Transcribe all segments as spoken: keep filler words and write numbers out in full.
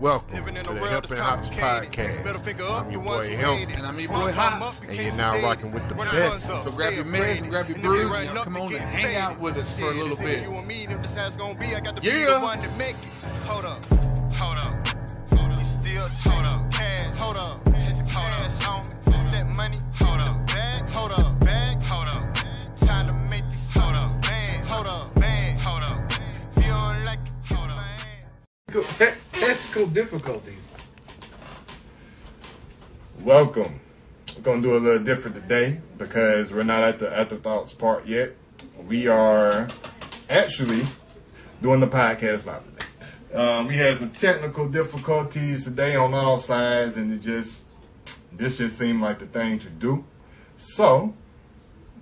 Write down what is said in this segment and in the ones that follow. Welcome to the Hip and Hops Podcast. I'm your boy Hemp, and I'm your boy Hops, and you're now rocking with the best. So grab your meds and grab your brews, and y'all come on and hang out with us for a little bit. Yeah. Hold up, hold up, hold up. Still hold up, cash, hold up, cash on me. It's that money. Hold up, bag, hold up, bag, hold up. Time to make this. Hold up, man, hold up, man, hold up. You don't like it. Hold up, man. Technical difficulties. Welcome. We're gonna do a little different today because we're not at the afterthoughts part yet. We are actually doing the podcast live today. Um, we had some technical difficulties today on all sides, and it just this just seemed like the thing to do. So,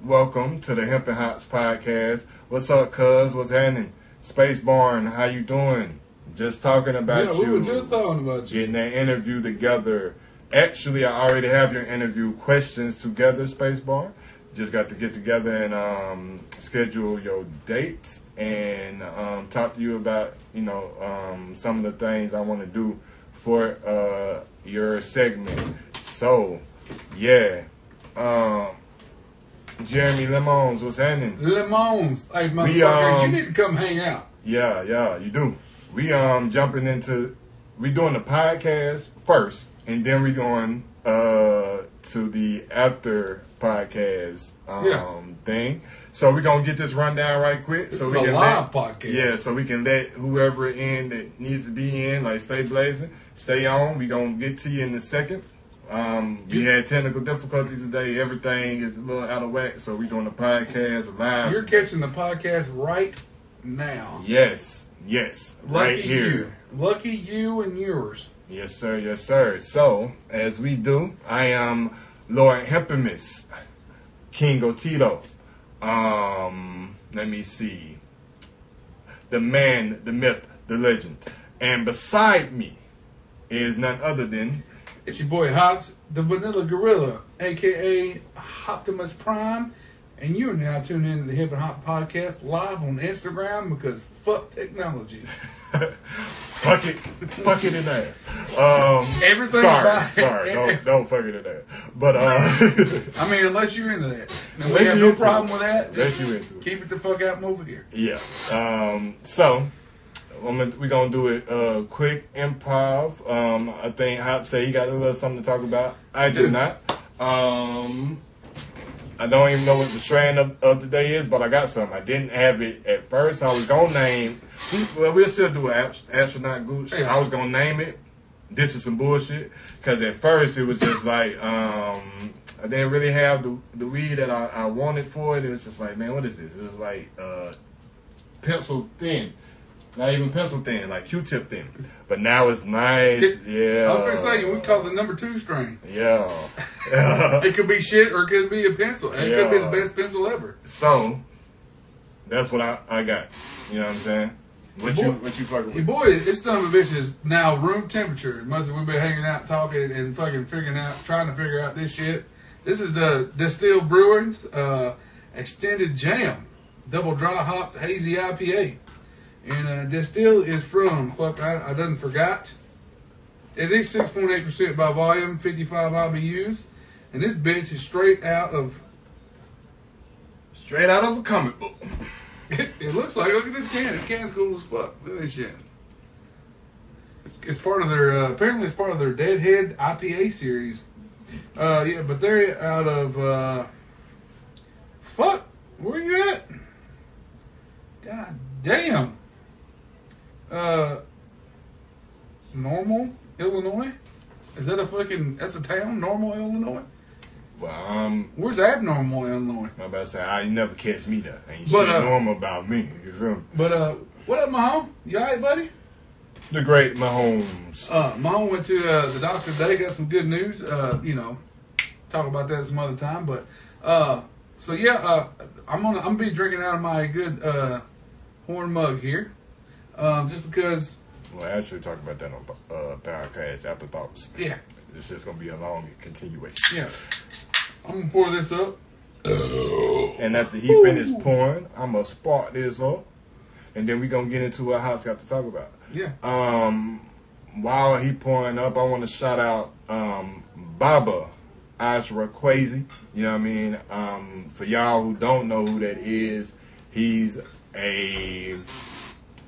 welcome to the Hemp and Hops Podcast. What's up, cuz? What's happening? Space Barn, how you doing? Just talking about yeah, you. We were just talking about you. Getting that interview together. Actually, I already have your interview questions together, Spacebar. Just got to get together and um, schedule your dates and um, talk to you about, you know, um, some of the things I want to do for uh, your segment. So, yeah. Um, Jeremy Lemons, what's happening? Lemons. Hey, motherfucker, um, you need to come hang out. Yeah, yeah, you do. We um jumping into, we doing the podcast first, and then we going uh to the after podcast um yeah. thing. So we are gonna get this rundown right quick. This so is we a can live let, podcast. Yeah, so we can let whoever in that needs to be in, like stay blazing, stay on. We gonna get to you in a second. Um, we you, had technical difficulties today. Everything is a little out of whack, so we doing the podcast live. You're catching the podcast right now. Yes. Yes, right here. Lucky you and yours. Yes, sir. Yes, sir. So, as we do, I am Lord Hempimus, King Otito. Um, let me see. The man, the myth, the legend. And beside me is none other than... It's your boy Hops, the Vanilla Gorilla, a k a. Optimus Prime. And you are now tuning in to the Hip and Hop Podcast live on Instagram because fuck technology. Fuck it. Fuck it in the ass. Um, Everything sorry, about Sorry. Don't, don't fuck it in the ass. But, uh, I mean, unless you're into that. Now, we have no problem it. with that. Unless you into it. Keep it the fuck out and move it here. Yeah. Um, so, we're going to do it uh, quick improv. Um, I think Hop said he got a little something to talk about. I do not. Um... I don't even know what the strand of, of the day is, but I got something. I didn't have it at first. I was going to name... Well, we'll still do an astronaut gooch. Yeah. I was going to name it. This is some bullshit. Because at first, it was just like... Um, I didn't really have the, the weed that I, I wanted for it. It was just like, man, what is this? It was like uh, pencil thin. Not even pencil thin. Like Q-tip thin. But now it's nice. Yeah. I was going to say, we call it the number two strain. Yeah. It could be shit or it could be a pencil. It yeah. could be the best pencil ever. So, that's what I, I got. You know what I'm saying? What boy, you what you fucking with? Boy, it's son of a bitch is now room temperature. Must have we been hanging out, talking, and fucking figuring out, trying to figure out this shit. This is the Distilled Brewers uh, Extended Jam Double Dry Hopped Hazy I P A. And uh, Distill is from, fuck, I, I done forgot. It is six point eight percent by volume, fifty-five I B Us. And this bitch is straight out of... Straight out of a comic book. it, it looks like, look at this can. This can's cool as fuck. Look at this shit. It's, it's part of their, uh, apparently it's part of their Deadhead I P A series. Uh, yeah, but they're out of, uh... Fuck, where you at? God damn. Uh, Normal, Illinois? Is that a fucking, that's a town, Normal, Illinois? Well, um... Where's abnormal, Illinois? I'm about to say, I never catch me that. Ain't but, shit uh, normal about me, you feel me? But, uh, what up, Mahomes? You alright, buddy? The great Mahomes. Uh, Mahomes went to uh, the doctor today, got some good news. Uh, you know, talk about that some other time, but, uh, so yeah, uh, I'm gonna, I'm gonna be drinking out of my good, uh, horn mug here. Um, just because... We'll actually talk about that on uh, podcast afterthoughts. Yeah. It's just going to be a long continuation. Yeah. I'm going to pour this up. And after he finishes pouring, I'm going to spark this up. And then we're going to get into what House got to talk about. Yeah. Um, while he pouring up, I want to shout out um, Baba Ashra Kwesi. You know what I mean? Um, for y'all who don't know who that is, he's a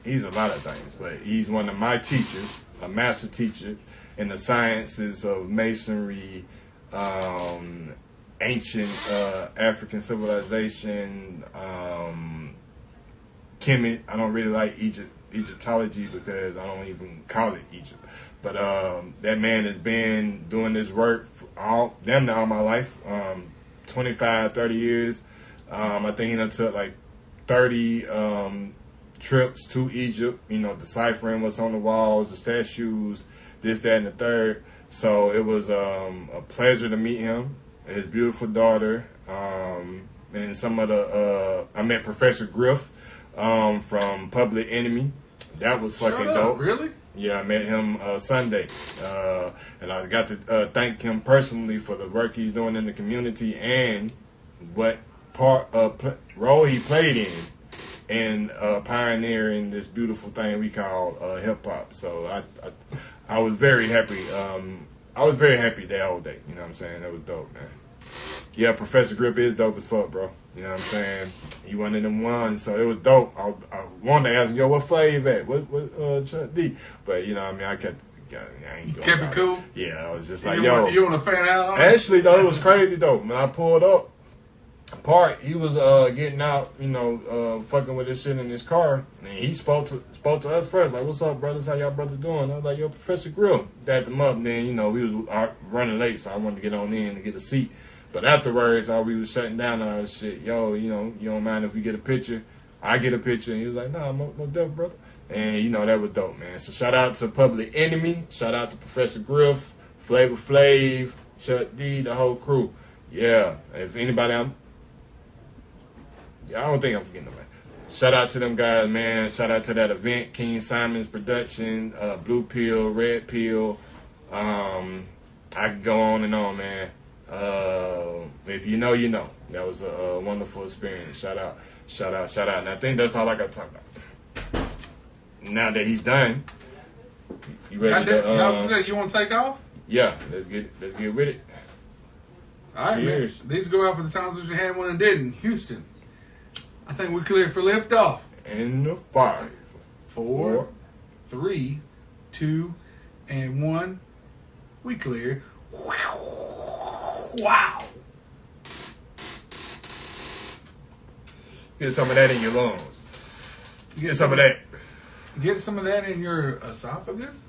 he's a lot of things, but he's one of my teachers, a master teacher in the sciences of masonry, um, ancient uh, African civilization, um, Kemet. I don't really like Egypt. Egyptology because I don't even call it Egypt, but um, that man has been doing this work for all damn near all my life, um, twenty-five, thirty years. Um, I think he done took like thirty um, trips to Egypt, you know, deciphering what's on the walls, the statues, this, that, and the third. So it was um, a pleasure to meet him, his beautiful daughter, um, and some of the. Uh, I met Professor Griff. Um, from Public Enemy. That was fucking Shut up, dope. Really? Yeah, I met him uh, Sunday, uh, and I got to uh, thank him personally for the work he's doing in the community and what part uh, pl- role he played in in uh, pioneering this beautiful thing we call uh, hip hop. So I, I, I was very happy. Um, I was very happy that whole day. You know what I'm saying? That was dope, man. Yeah, Professor Griff is dope as fuck, bro. You know what I'm saying? He one of them ones, so it was dope. I, I wanted to ask him, yo, what Flav at? What, what, uh, Chuck D? But, you know what I mean? I kept, I ain't going kept it cool? It. Yeah, I was just like, you yo. Want, you want to fan out on Actually, though, it was crazy, though. When I pulled up, Part, he was uh, getting out, you know, uh, fucking with his shit in his car. And he spoke to spoke to us first, like, what's up, brothers? How y'all brothers doing? I was like, yo, Professor Grill. Dapped him up, and then, you know, we was uh, running late, so I wanted to get on in and get a seat. But afterwards, I, we was shutting down and all this shit. Yo, you know, you don't mind if we get a picture? I get a picture. And he was like, nah, no, no doubt, brother. And, you know, that was dope, man. So shout out to Public Enemy. Shout out to Professor Griff, Flavor Flav, Chuck D, the whole crew. Yeah, if anybody, I'm, I don't think I'm forgetting nobody. Shout out to them guys, man. Shout out to that event, King Simon's production, uh, Blue Pill, Red Pill. Um, I can go on and on, man. Uh, if you know, you know. That was a, a wonderful experience. Shout out, shout out, shout out. And I think that's all I got to talk about. Now that he's done, you ready to? Uh, you want to take off? Yeah, let's get let's get with it. All right, cheers. Man. These go out for the times that you had one and didn't. Houston, I think we're clear for liftoff. In the five, four, four, three, two, and one. We clear. Wow. Get some of that in your lungs. Get some of that. Get some of that in your esophagus?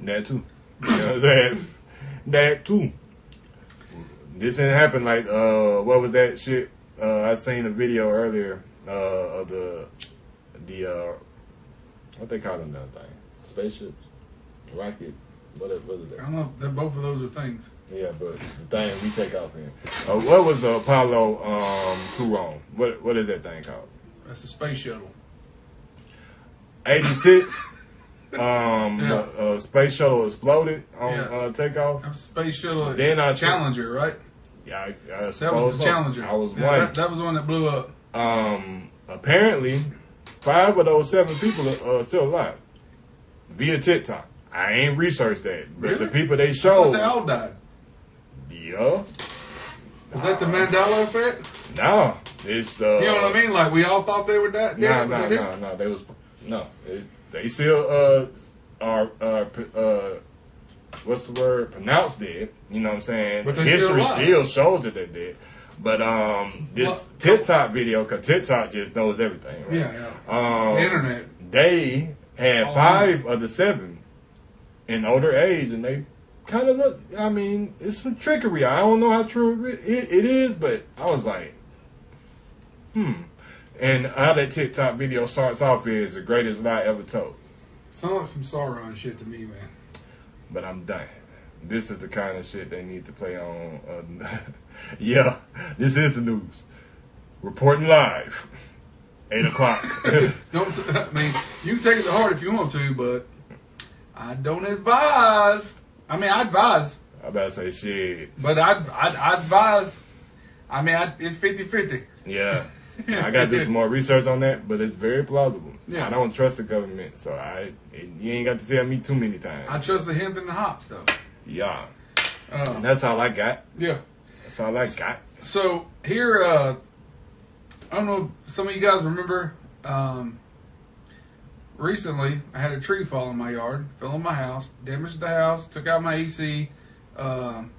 That too. You know what I'm saying? That too. This didn't happen like, uh, what was that shit? Uh, I seen a video earlier uh, of the, the uh, what they call them that thing? Spaceships? Rocket? What is, what is that? I don't know. That both of those are things. Yeah, but the thing we take off in. Uh, what was the Apollo um, crew on? What What is that thing called? That's the space shuttle. eighty-six um, yeah. uh, uh, space shuttle exploded on yeah. uh, takeoff. That's space shuttle. Then I Challenger, right? Yeah, I, I that was the Challenger. I was yeah, one. That, that was the one that blew up. Um, apparently, five of those seven people are uh, still alive via TikTok. I ain't researched that, but really? The people they showed, they all died. Yeah. Is nah. that the Mandela effect? No, it's uh. You know what I mean? Like we all thought they were dead. No, no, no, no. They was no. It, they still uh are uh, uh what's the word? Pronounced dead. You know what I'm saying? But history still, still shows that they're dead. But um, this well, TikTok video, cause TikTok just knows everything, right? Yeah, yeah. Um, the internet. They had all five of the seven in older age, and they. Kind of look, I mean, it's some trickery. I don't know how true it, it, it is, but I was like, hmm. And how that TikTok video starts off is the greatest lie ever told. Sounds like some Sauron shit to me, man. But I'm done. This is the kind of shit they need to play on. Uh, yeah, this is the news. Reporting live, eight o'clock. Don't. T- I mean, you can take it to heart if you want to, but I don't advise. I mean, I advise. I about to say shit. But I I, I advise. I mean, I, it's fifty-fifty. Yeah. I got to do some more research on that, but it's very plausible. Yeah. I don't trust the government, so I it, you ain't got to tell me too many times. I trust the hemp and the hops, though. Yeah. Uh, and that's all I got. Yeah. That's all I got. So here, uh, I don't know if some of you guys remember, um, recently I had a tree fall in my yard, fell in my house, damaged the house, took out my A C, um,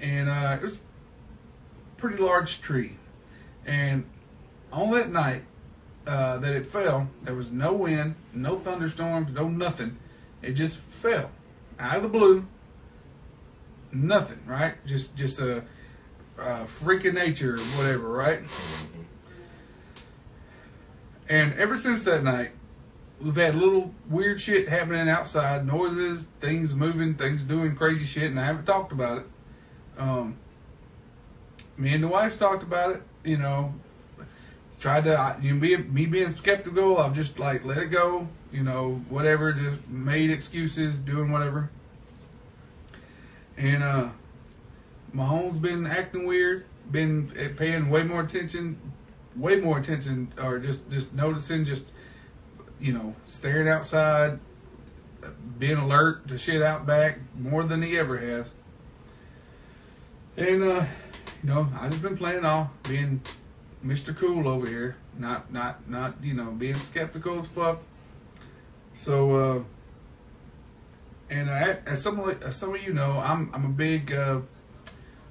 and uh, it was a pretty large tree. And on that night uh, that it fell, there was no wind, no thunderstorms, no nothing. It just fell out of the blue. Nothing, right? Just just a, a freak of nature or whatever, right? And ever since that night, we've had little weird shit happening outside, noises, things moving, things doing crazy shit, and I haven't talked about it. Um, me and the wife talked about it, you know, tried to, you know, me, me being skeptical, I've just like let it go, you know, whatever, just made excuses, doing whatever. And uh, Mahomes been acting weird, been paying way more attention, way more attention, or just, just noticing, just, you know, staring outside, being alert to shit out back more than he ever has. And, uh, you know, I've just been playing off, being Mister Cool over here, not, not, not, you know, being skeptical as fuck. So, uh, and I, as some as some of you know, I'm I'm a big uh,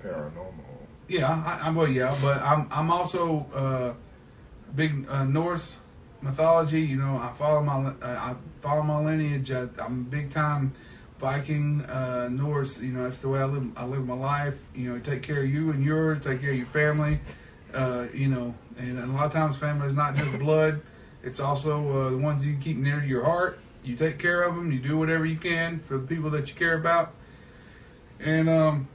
paranormal. Yeah, I, I well, yeah, but I'm I'm also uh, big uh, Norse mythology. You know, I follow my uh, I follow my lineage. I, I'm big time Viking uh, Norse. You know, that's the way I live. I live my life. You know, take care of you and yours. Take care of your family. Uh, you know, and, and a lot of times family is not just blood. It's also uh, the ones you keep near to your heart. You take care of them. You do whatever you can for the people that you care about. And um,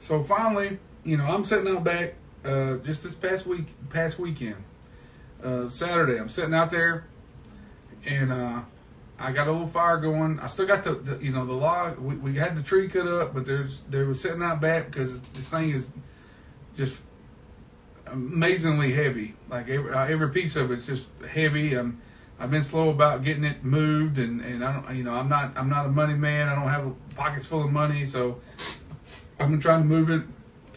so finally, you know, I'm sitting out back uh, just this past week, past weekend, uh, Saturday. I'm sitting out there, and uh, I got a little fire going. I still got the, the you know, the log. We, we had the tree cut up, but there's they were sitting out back because this thing is just amazingly heavy. Like every, every piece of it's just heavy. Um. I've been slow about getting it moved, and, and I don't, you know, I'm not, I'm not a money man. I don't have pockets full of money, so I've been trying to move it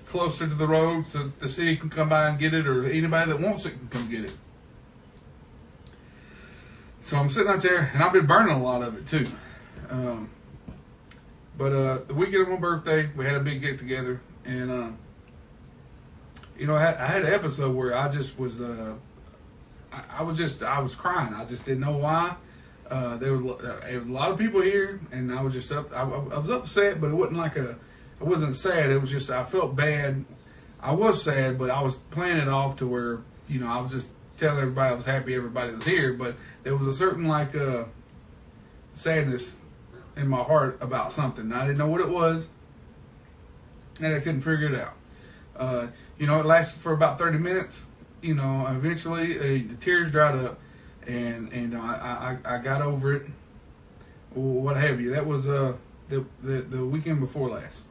closer to the road so the city can come by and get it, or anybody that wants it can come get it. So I'm sitting out there, and I've been burning a lot of it too. Um, but uh, the weekend of my birthday, we had a big get together, and uh, you know, I had, I had an episode where I just was. Uh, I was just, I was crying. I just didn't know why. Uh, there was a lot of people here, and I was just up. I, I was upset, but it wasn't like a, I wasn't sad. It was just, I felt bad. I was sad, but I was playing it off to where, you know, I was just telling everybody I was happy everybody was here, but there was a certain like uh, sadness in my heart about something. I didn't know what it was, and I couldn't figure it out. Uh, you know, it lasted for about thirty minutes. You know, eventually uh, the tears dried up, and and uh, I, I I got over it, what have you. That was uh the the, the weekend before last.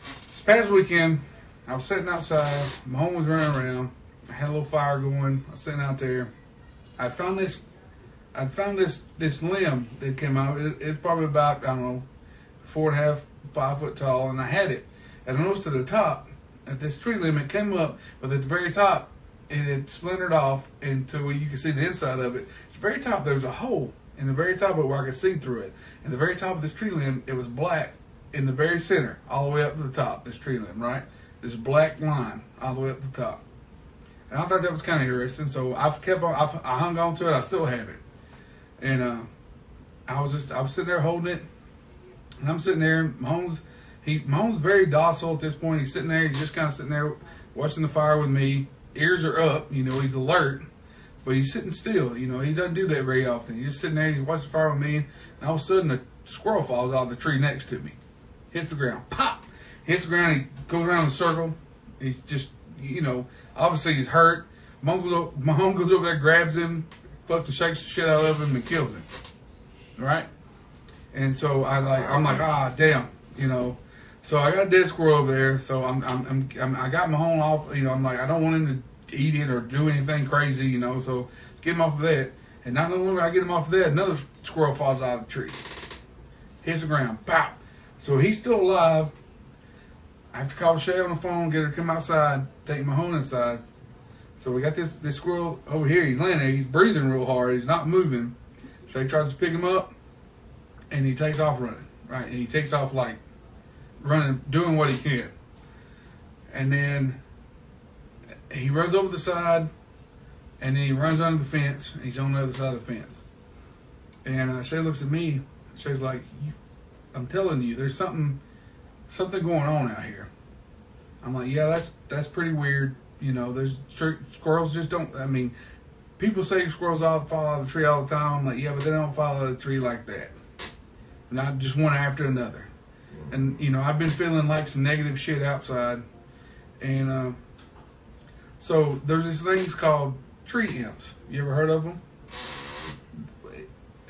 This past weekend, I was sitting outside. My home was running around. I had a little fire going. I was sitting out there. I found this, I found this this limb that came out. It, it's probably about, I don't know, four and a half, five foot tall, and I had it. And I noticed at the top, at this tree limb, it came up, but at the very top, and it splintered off into where you can see the inside of it. At the very top, there was a hole in the very top of it where I could see through it. And the very top of this tree limb, it was black in the very center, all the way up to the top, this tree limb, right? This black line all the way up to the top. And I thought that was kind of interesting, so I've kept on, I've, I hung on to it, I still have it. And uh, I was just, I was sitting there holding it, and I'm sitting there, Mahomes, he, Mahomes very docile at this point. He's sitting there, he's just kind of sitting there watching the fire with me. Ears are up, you know, he's alert, but he's sitting still, you know, he doesn't do that very often. He's just sitting there, he's watching the fire with me, and all of a sudden a squirrel falls out of the tree next to me. Hits the ground, pop! Hits the ground, he goes around in a circle. He's just, you know, obviously he's hurt. My home goes over there, grabs him, fucking shakes the shit out of him, and kills him. Right? And so I like, I'm like, ah, damn, you know. So I got a dead squirrel over there. So I'm, I'm, I'm, I'm I got Mahone off. You know, I'm like, I don't want him to eat it or do anything crazy. You know, so get him off of that. And not only do I get him off of that, another squirrel falls out of the tree, hits the ground, pop. So he's still alive. I have to call Shay on the phone, get her to come outside, take Mahone inside. So we got this this squirrel over here. He's laying there. He's breathing real hard. He's not moving. Shay tries to pick him up, and he takes off running. Right, and he takes off like. running, doing what he can. And then he runs over the side, and then he runs under the fence, and he's on the other side of the fence. And uh, Shay looks at me, Shay's like, I'm telling you, there's something something going on out here. I'm like, yeah, that's that's pretty weird. You know, there's squirrels just don't, I mean, people say squirrels all fall out of the tree all the time. I'm like, yeah, but they don't fall out of the tree like that. Not just one after another. And, you know, I've been feeling like some negative shit outside. And uh, so there's these things called tree imps. You ever heard of them?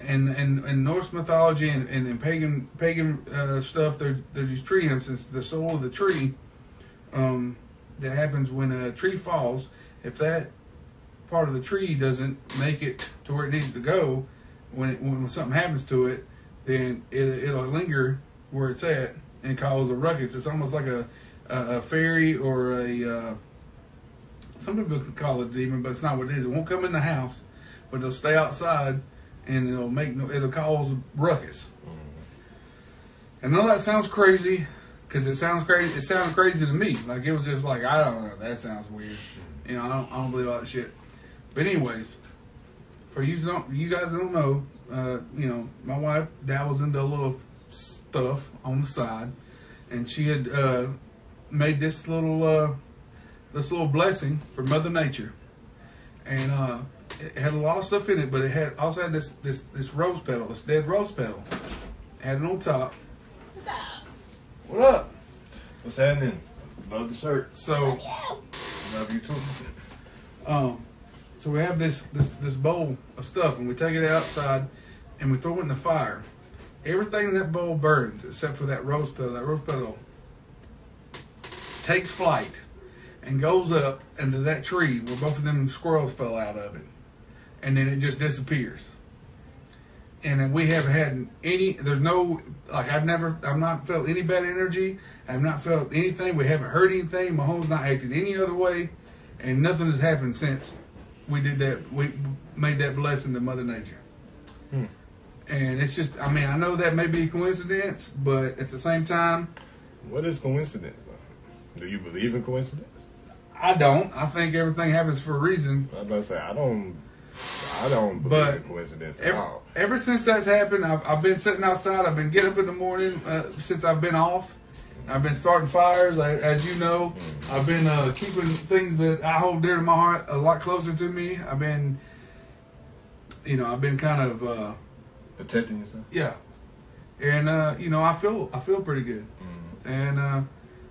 And in, in, in Norse mythology and, and in pagan pagan uh, stuff, there's, there's these tree imps. It's the soul of the tree um, that happens when a tree falls. If that part of the tree doesn't make it to where it needs to go, when, it, when something happens to it, then it, it'll linger where it's at and cause a ruckus. It's almost like a a, a fairy or a uh, some people could call it a demon, but it's not what it is. It won't come in the house, but they'll stay outside and it'll make no, it'll cause a ruckus. Mm. And I know that sounds crazy, because it sounds crazy. It sounded crazy to me. Like it was just like I don't know. That sounds weird. You know, I don't I don't believe all that shit. But anyways, for you don't you guys don't know, uh, you know, my wife dabbles into a little stuff on the side, and she had uh, made this little uh, this little blessing for Mother Nature, and uh, it had a lot of stuff in it, but it had also had this this this rose petal, this dead rose petal, it had it on top. What's up? What up? What's happening? Love the shirt. So love you. Love you too. Um, so we have this this this bowl of stuff, and we take it outside, and we throw it in the fire. Everything in that bowl burns except for that rose petal. That rose petal takes flight and goes up into that tree where both of them squirrels fell out of it. And then it just disappears. And then we haven't had any, there's no, like I've never, I've not felt any bad energy. I've not felt anything. We haven't heard anything. Mahomes not acted any other way. And nothing has happened since we did that, we made that blessing to Mother Nature. Hmm. And it's just, I mean, I know that may be a coincidence, but at the same time. What is coincidence? Do you believe in coincidence? I don't. I think everything happens for a reason. I was about to say, I don't, I don't believe but in coincidence at ever, all. Ever since that's happened, I've, I've been sitting outside. I've been getting up in the morning uh, since I've been off. I've been starting fires, I, as you know. Mm-hmm. I've been uh, keeping things that I hold dear to my heart a lot closer to me. I've been, you know, I've been kind of... Uh, protecting yourself. Yeah, and uh, you know, I feel I feel pretty good, mm-hmm. and uh,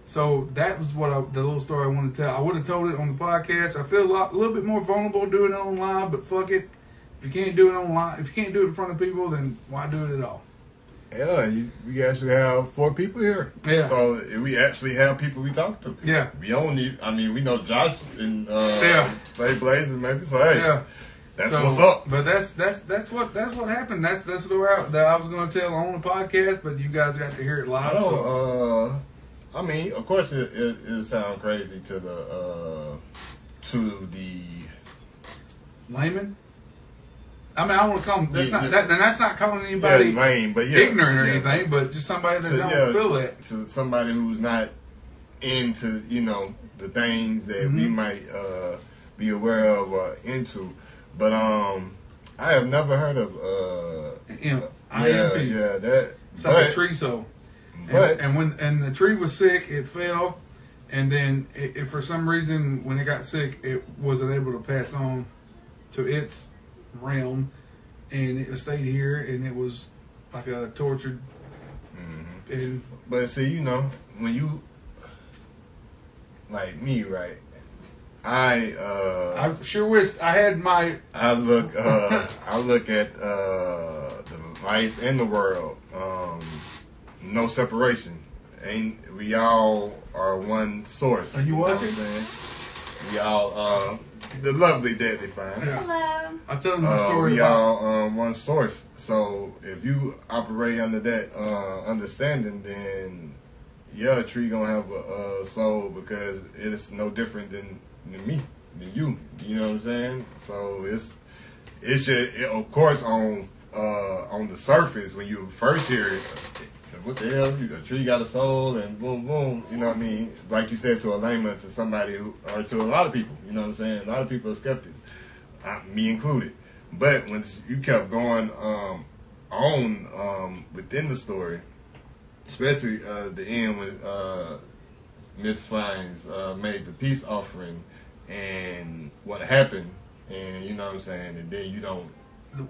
so that was what I, the little story I wanted to tell. I would have told it on the podcast. I feel a, lot, a little bit more vulnerable doing it online, but fuck it. If you can't do it online, if you can't do it in front of people, then why do it at all? Yeah, you, we actually have four people here. Yeah. So we actually have people we talk to. Yeah. We only, I mean, we know Josh and uh, yeah, Play Blazing maybe. So hey. Yeah. That's so, what's up. But that's that's that's what that's what happened. That's that's the story that I was going to tell on the podcast, but you guys got to hear it live. I, so. uh, I mean, of course, it, it, it sounds crazy to the uh, to the layman. I mean, I don't want to call them. That's yeah, not yeah. That, and that's not calling anybody yeah, lame, but yeah, ignorant or yeah. anything, but just somebody that to, don't yeah, feel it. To somebody who's not into, you know, the things that mm-hmm. we might uh, be aware of or into. But um, I have never heard of uh, imp. Yeah, I M P. Yeah, that. It's but, like a tree soul. But and, and when and the tree was sick, it fell, and then it, it, for some reason, when it got sick, it wasn't able to pass on to its realm, and it stayed here, and it was like a tortured. Mm-hmm. And, but see, you know, when you like me, right? I uh I sure wish I had my I look uh I look at uh the life in the world um no separation ain't we all are one source. Are you, you know watching? What I'm saying? We all, uh, the lovely Deadly Fine. Yeah. Hello. I tell them the uh, story. We all um, one source. So if you operate under that uh, understanding, then yeah, a tree gonna have a, a soul because it is no different than, than me, than you. You know what I'm saying? So it's it should it, of course on uh, on the surface when you first hear it. What the hell? A tree got a soul and boom, boom. You know what I mean? Like you said, to a layman, to somebody who, or to a lot of people. You know what I'm saying? A lot of people are skeptics, I, me included. But once you kept going um, on um, within the story, especially uh, the end when uh, Miss Fines uh, made the peace offering and what happened, and you know what I'm saying? And then you don't.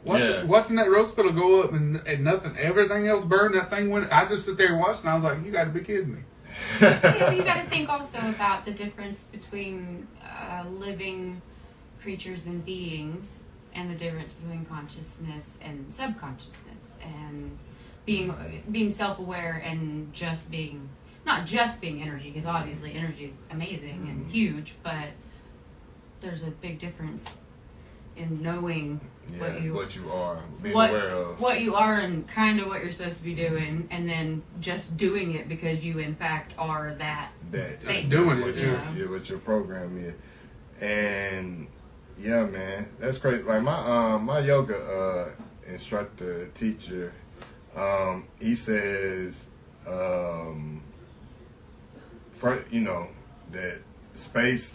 Watching, yeah. watching that roast pedal go up and, and nothing, everything else burned. That thing went. I just sit there and watched, and I was like, "You got to be kidding me." Yeah, you got to think also about the difference between uh, living creatures and beings, and the difference between consciousness and subconsciousness, and being being self-aware and just being not just being energy, because obviously energy is amazing mm-hmm. and huge, but there's a big difference in knowing. Yeah, what, you, what you are, being what, aware of. What you are and kind of what you're supposed to be doing, and then just doing it because you, in fact, are that, that thing. Doing what it, you yeah. yeah, what your program is. And, yeah, man, that's crazy. Like, my um, my yoga uh, instructor, teacher, um, he says, um, for, you know, that space,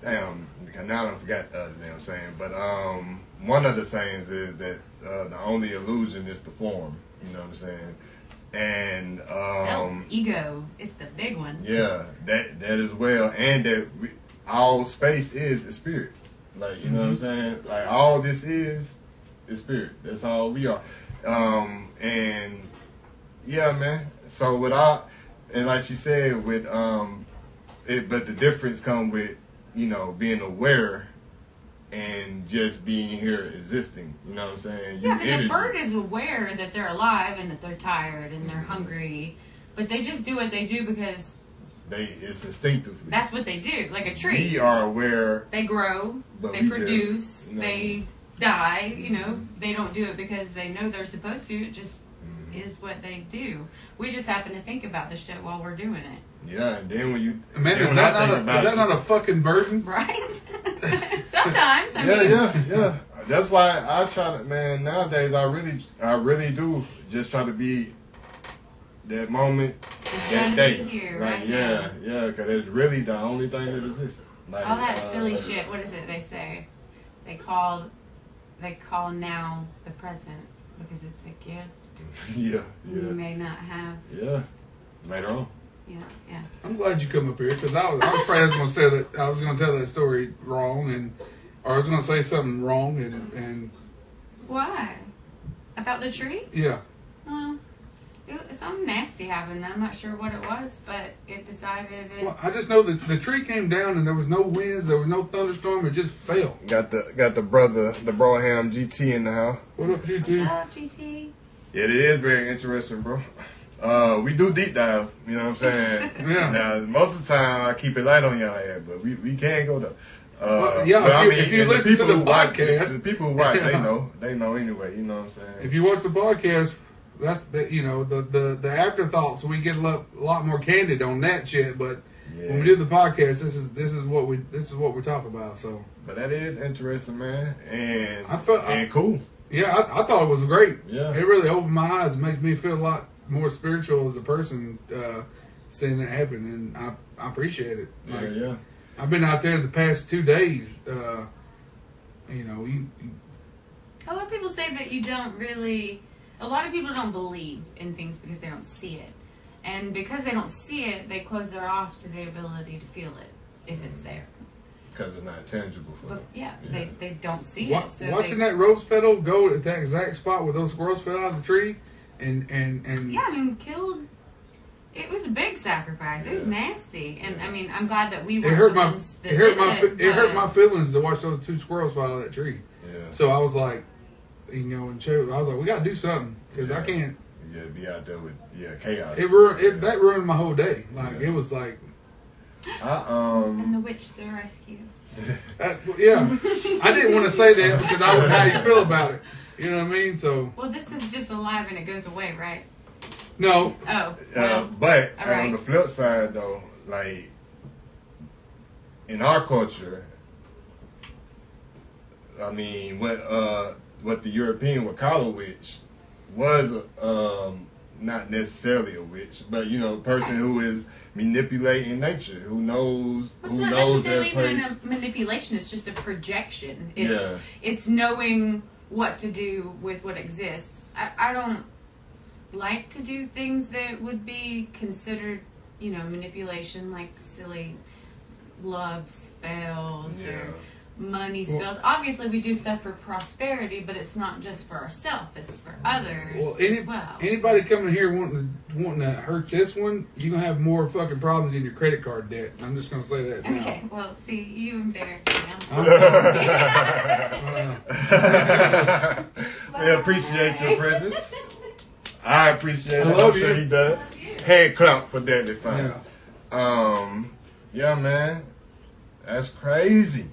damn, now I forgot the other damn saying, but, um, one of the things is that uh, the only illusion is the form. You know what I'm saying? And um, self-ego is the big one. Yeah, that that as well. And that we, all space is is spirit. Like, you mm-hmm. know what I'm saying? Like, all this is is spirit. That's all we are. Um, and, yeah, man. So, with all, and like she said, with, um, it, but the difference come with, you know, being aware and just being here existing, you know what I'm saying? You yeah, because a bird is aware that they're alive and that they're tired and they're mm-hmm. hungry, but they just do what they do because they it's instinctively. That's what they do, like a tree. We are aware. They grow, they produce, just, you know, they die, mm-hmm. you know. They don't do it because they know they're supposed to. It just mm-hmm. is what they do. We just happen to think about the shit while we're doing it. Yeah, and then when you... Man, is, when that not a, is that it, not a fucking burden? Right? Sometimes, I yeah, mean. Yeah, yeah. That's why I try to, man, nowadays I really I really do just try to be that moment, it's that day. Here, like, right yeah, now. Yeah, because it's really the only thing that exists. Like, all that uh, silly shit, what is it they say? They call, they call now the present because it's a gift. Yeah, yeah. You may not have. Yeah, later on. Yeah, yeah. I'm glad you come up here because I was, I was afraid I was going to say that I was going to tell that story wrong, and or I was going to say something wrong, and, and why about the tree? Yeah. Well, it, something nasty happened. I'm not sure what it was, but it decided. It... Well, I just know that the tree came down, and there was no winds, there was no thunderstorm. It just fell. Got the got the brother, the Broham G T in the house. What up, G T? What's up, G T? It is very interesting, bro. Uh, we do deep dive, you know what I'm saying? Yeah. Now, most of the time, I keep it light on y'all head, but we, we can go there. Uh, well, yeah, but if, I mean, if you listen to the podcast. Watch, the people who watch, yeah. they know. They know anyway, you know what I'm saying? If you watch the podcast, that's, the, you know, the, the, the afterthoughts, we get a lot, a lot more candid on that shit, but yeah. when we do the podcast, this is this is what we this is what we're talking about, so. But that is interesting, man, and, I felt, and I, cool. Yeah, I, I thought it was great. Yeah. It really opened my eyes and makes me feel a lot more spiritual as a person, uh, seeing that happen, and I, I appreciate it. Like, yeah, yeah. I've been out there the past two days. Uh, you know, you, you. A lot of people say that you don't really. A lot of people don't believe in things because they don't see it, and because they don't see it, they close their off to the ability to feel it if it's there. Because it's not tangible for but, them. Yeah, yeah, they they don't see Wa it. So watching they, that rose petal go at that exact spot where those squirrels fell out of the tree. And, and, and yeah, I mean, killed. It was a big sacrifice. Yeah. It was nasty, and yeah. I mean, I'm glad that we were. It hurt my. It hurt my. It, it hurt my feelings to watch those two squirrels fall out of that tree. Yeah. So I was like, you know, and I was like, we got to do something because yeah. I can't. yeah, be out there with yeah chaos. It ruined it. That ruined my whole day. Like yeah. it was like. I, um, and the witch to rescue. I, well, yeah, I didn't want to say that because I don't know how you feel about it. You know what I mean? So. Well, this is just alive and it goes away, right? No. Oh. Well, uh, but uh, right. on the flip side, though, like in our culture, I mean, what uh, what the European would call a witch was um, not necessarily a witch, but you know, a person who is manipulating nature, who knows, well, who knows their place. It's not necessarily even a manipulation; it's just a projection. It's, yeah. It's knowing what to do with what exists. I, I don't like to do things that would be considered, you know, manipulation, like silly love spells yeah. or money spells. Well, obviously, we do stuff for prosperity, but it's not just for ourselves; it's for others well, any, as well. Anybody coming here wanting to, wanting to hurt this one, you're going to have more fucking problems than your credit card debt. I'm just going to say that. Okay, now. Well, see, you embarrassed me. uh, we appreciate your presence. I appreciate it. I love I'm you. Sure he does. Head clap for Deadly Fine. Yeah. Um, yeah, man. That's crazy.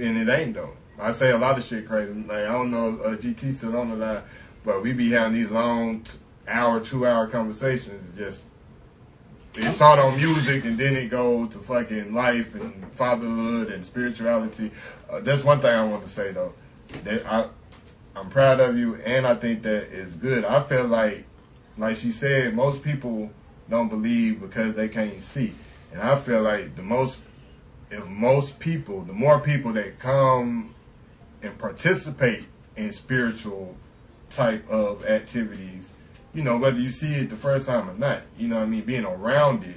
And it ain't though. I say a lot of shit crazy. Like I don't know, uh, G T still on the line, but we be having these long t- hour, two hour conversations. Just it's all on music, and then it goes to fucking life and fatherhood and spirituality. Uh, that's one thing I want to say though. That I, I'm proud of you, and I think that is good. I feel like, like she said, most people don't believe because they can't see, and I feel like the most. If most people, the more people that come and participate in spiritual type of activities, you know, whether you see it the first time or not, you know what I mean, being around it,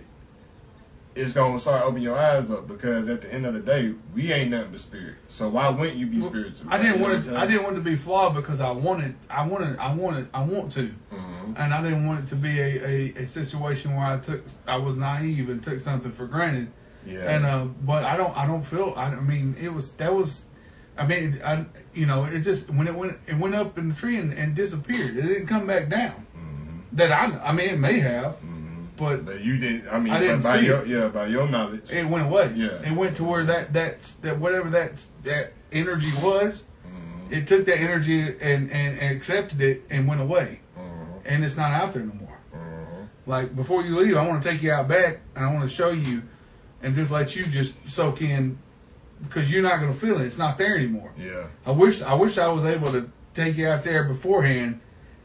it's going to start opening your eyes up because at the end of the day, we ain't nothing but spirit. So why wouldn't you be well, spiritual? I didn't want it, I didn't want it to be flawed because I wanted, I wanted, I wanted, I want to. Mm-hmm. And I didn't want it to be a, a, a situation where I took, I was naive and took something for granted. Yeah. And uh, but I don't, I don't feel. I mean, it was that was, I mean, I you know, it just when it went, it went up in the tree and, and disappeared. It didn't come back down. Mm-hmm. That I, I mean, it may have, mm-hmm. but, but you did. I mean, I didn't by see your, it. Yeah, by your knowledge, it went away. Yeah, it went to where that that that whatever that that energy was, mm-hmm. it took that energy and, and, and accepted it and went away, mm-hmm. and it's not out there no more. Mm-hmm. Like before you leave, I want to take you out back and I want to show you. And just let you just soak in, because you're not gonna feel it. It's not there anymore. Yeah. I wish I wish I was able to take you out there beforehand,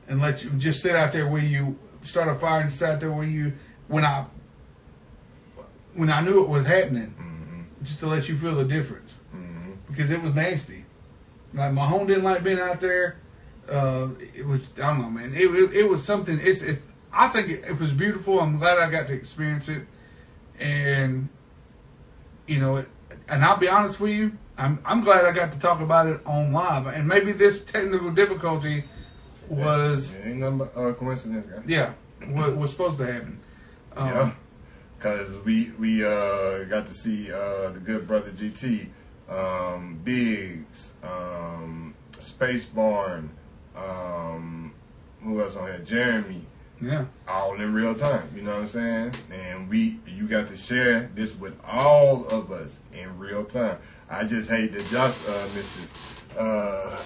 and let you just sit out there where you start a fire and sit out there where you when I when I knew it was happening, mm-hmm. just to let you feel the difference, mm-hmm. because it was nasty. Like my home didn't like being out there. Uh, it was I don't know, man. It it, it was something. It's it's. I think it, it was beautiful. I'm glad I got to experience it, and. You know, and I'll be honest with you, I'm I'm glad I got to talk about it on live. And maybe this technical difficulty was... It ain't nothing but a coincidence, guys. Yeah, what was supposed to happen. Um, yeah, because we, we uh, got to see uh, the good brother G T, um, Biggs, um, Space Barn, um, who else on here? Jeremy. Yeah. All in real time, you know what I'm saying? And we, you got to share this with all of us in real time. I just hate that Josh uh, missed this. Uh,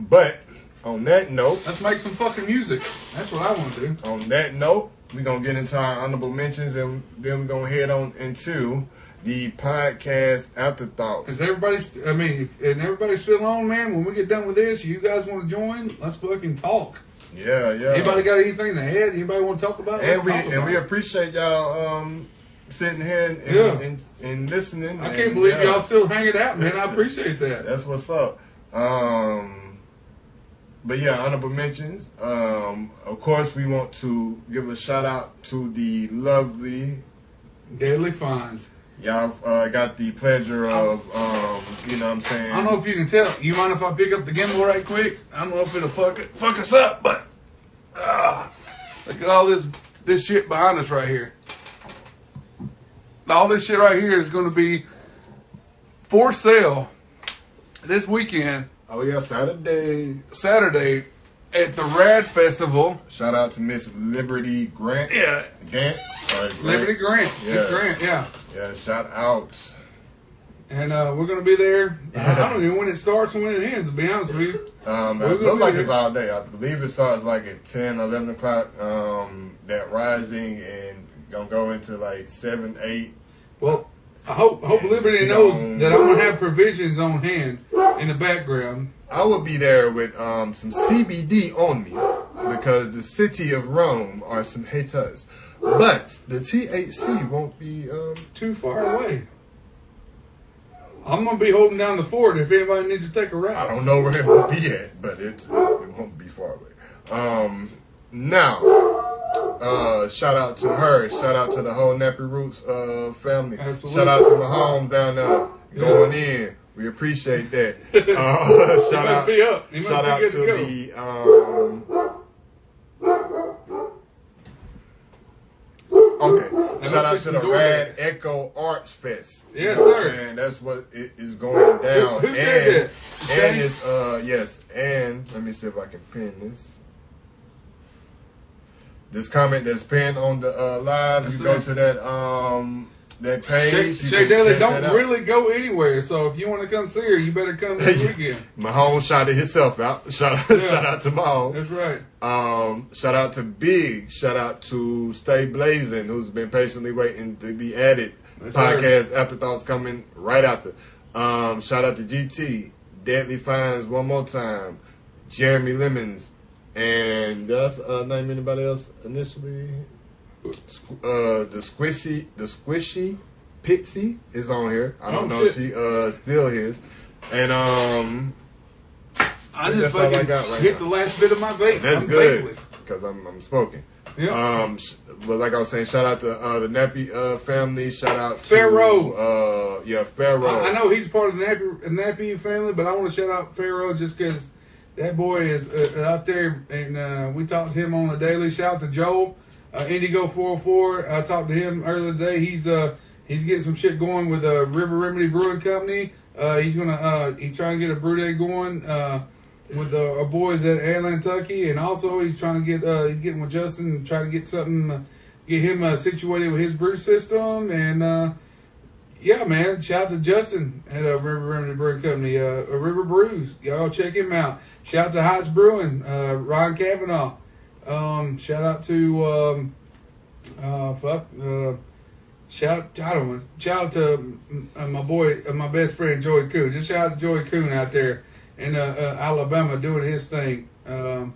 but on that note. Let's make some fucking music. That's what I want to do. On that note, we're going to get into our honorable mentions and then we're going to head on into the podcast afterthoughts. Is everybody, st- I mean, if, and everybody's still on, man, when we get done with this, you guys want to join? Let's fucking talk. Yeah, yeah. Anybody got anything to add? Anybody want to talk about it? And we and about. we appreciate y'all um, sitting here and, and, yeah. and, and listening. I and, can't believe yeah. y'all still hanging out, man. I appreciate that. That's what's up. Um, but yeah, honorable mentions. Um, of course, we want to give a shout out to the lovely Deadly Fines. Y'all uh, got the pleasure of, um, you know what I'm saying? I don't know if you can tell. You mind if I pick up the gimbal right quick? I don't know if it'll fuck it, fuck us up, but uh, look at all this this shit behind us right here. All this shit right here is going to be for sale this weekend. Oh, yeah, Saturday. Saturday at the Rad Festival. Shout out to Miss Liberty Grant. Yeah. Grant? Sorry, Grant. Liberty Grant. Yeah. Miss Grant, yeah. Yeah, shout outs. And uh, we're going to be there. I don't even know when it starts and when it ends, to be honest with you. Um, it looks like there. It's all day. I believe it starts like at ten, eleven o'clock. Um, that rising and going to go into like seven, eight. Well, I hope, I hope Liberty knows on, that I'm going to have provisions on hand in the background. I will be there with um, some C B D on me because the city of Rome are some haters. But the T H C won't be um, too far away. I'm going to be holding down the fort if anybody needs to take a ride. I don't know where it will be at, but it, it won't be far away. Um, now, uh, shout out to her. Shout out to the whole Nappy Roots uh, family. Absolutely. Shout out to Mahomes down there going yeah. in. We appreciate that. Uh, shout out, shout out to, to the... Um, okay. Shout out to the Rad Echo Arts Fest. Yes, you know sir. And that's what it is going down. Who, who and and it's uh yes, and let me see if I can pin this. This comment that's pinned on the uh, live, that's you right. go to that um that page. Shea Daly don't really go anywhere, so if you want to come see her, you better come this weekend. Mahomes shouted himself out. Shout out, yeah. shout out to Mahomes. That's right. Um, shout out to Big. Shout out to Stay Blazing, who's been patiently waiting to be added. That's Podcast right. Afterthoughts coming right after. Um, shout out to G T, Deadly Fines one more time, Jeremy Lemons, and does uh, name anybody else initially? Uh, the squishy, the squishy Pixie is on here. I don't oh, know shit. if she uh still is. And um, I just that's fucking all I got right hit now. the last bit of my vape. That's I'm good because I'm I'm smoking. Yeah. Um, but like I was saying, shout out to uh, the Nappy uh, family. Shout out to Pharaoh. Uh, yeah, Pharaoh. I, I know he's part of the Nappy, Nappy family, but I want to shout out Pharaoh just because that boy is uh, out there, and uh, we talked to him on a daily. Shout out to Joel. Uh, Indigo four oh four, I talked to him earlier today. He's uh he's getting some shit going with uh, River Remedy Brewing Company. Uh, he's gonna uh he's trying to get a brew day going uh with uh, our boys at Atlantucky, and also he's trying to get uh he's getting with Justin and trying to get something uh, get him uh, situated with his brew system. And uh yeah, man, shout out to Justin at uh, River Remedy Brewing Company, uh River Brews. Y'all check him out. Shout out to Heitz Brewing, uh Ron Cavanaugh. Um, shout out to um, uh, fuck, uh, shout I don't know, shout out to uh, my boy, uh, my best friend Joy Koon. Just shout out to Joy Koon out there in uh, uh, Alabama doing his thing. Um,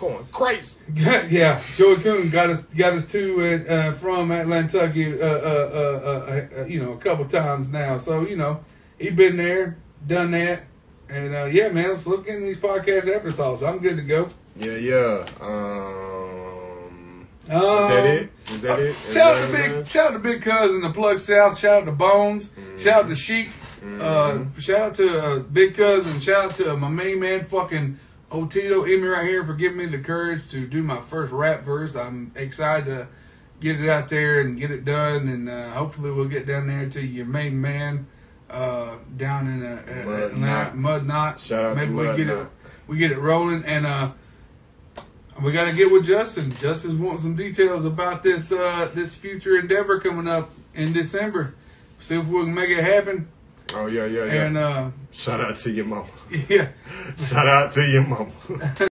Going crazy. Yeah, Joy Koon got us got us to uh, from Atlantucky, uh, uh, uh, uh, uh, you know, a couple times now. So you know, he been there, done that, and uh, yeah, man, let's let's get into these podcast afterthoughts. I'm good to go. Yeah, yeah. Um, um, is that it? Is that it? Is shout, that big, shout out to Big Cousin, the Plug South. Shout out to Bones. Mm-hmm. Shout out to Sheik. Mm-hmm. Uh, shout out to uh, Big Cousin. Shout out to uh, my main man, fucking Otito Emmy right here for giving me the courage to do my first rap verse. I'm excited to get it out there and get it done, and uh, hopefully we'll get down there to your main man uh, down in uh, Mud Knot. Mud Knot. Shout out Maybe to we Mud get Knot. it. We get it rolling, and uh. we gotta get with Justin. Justin's wanting some details about this uh, this future endeavor coming up in December. See if we can make it happen. Oh yeah, yeah, yeah. And uh, shout out to your mama. Yeah. Shout out to your mama.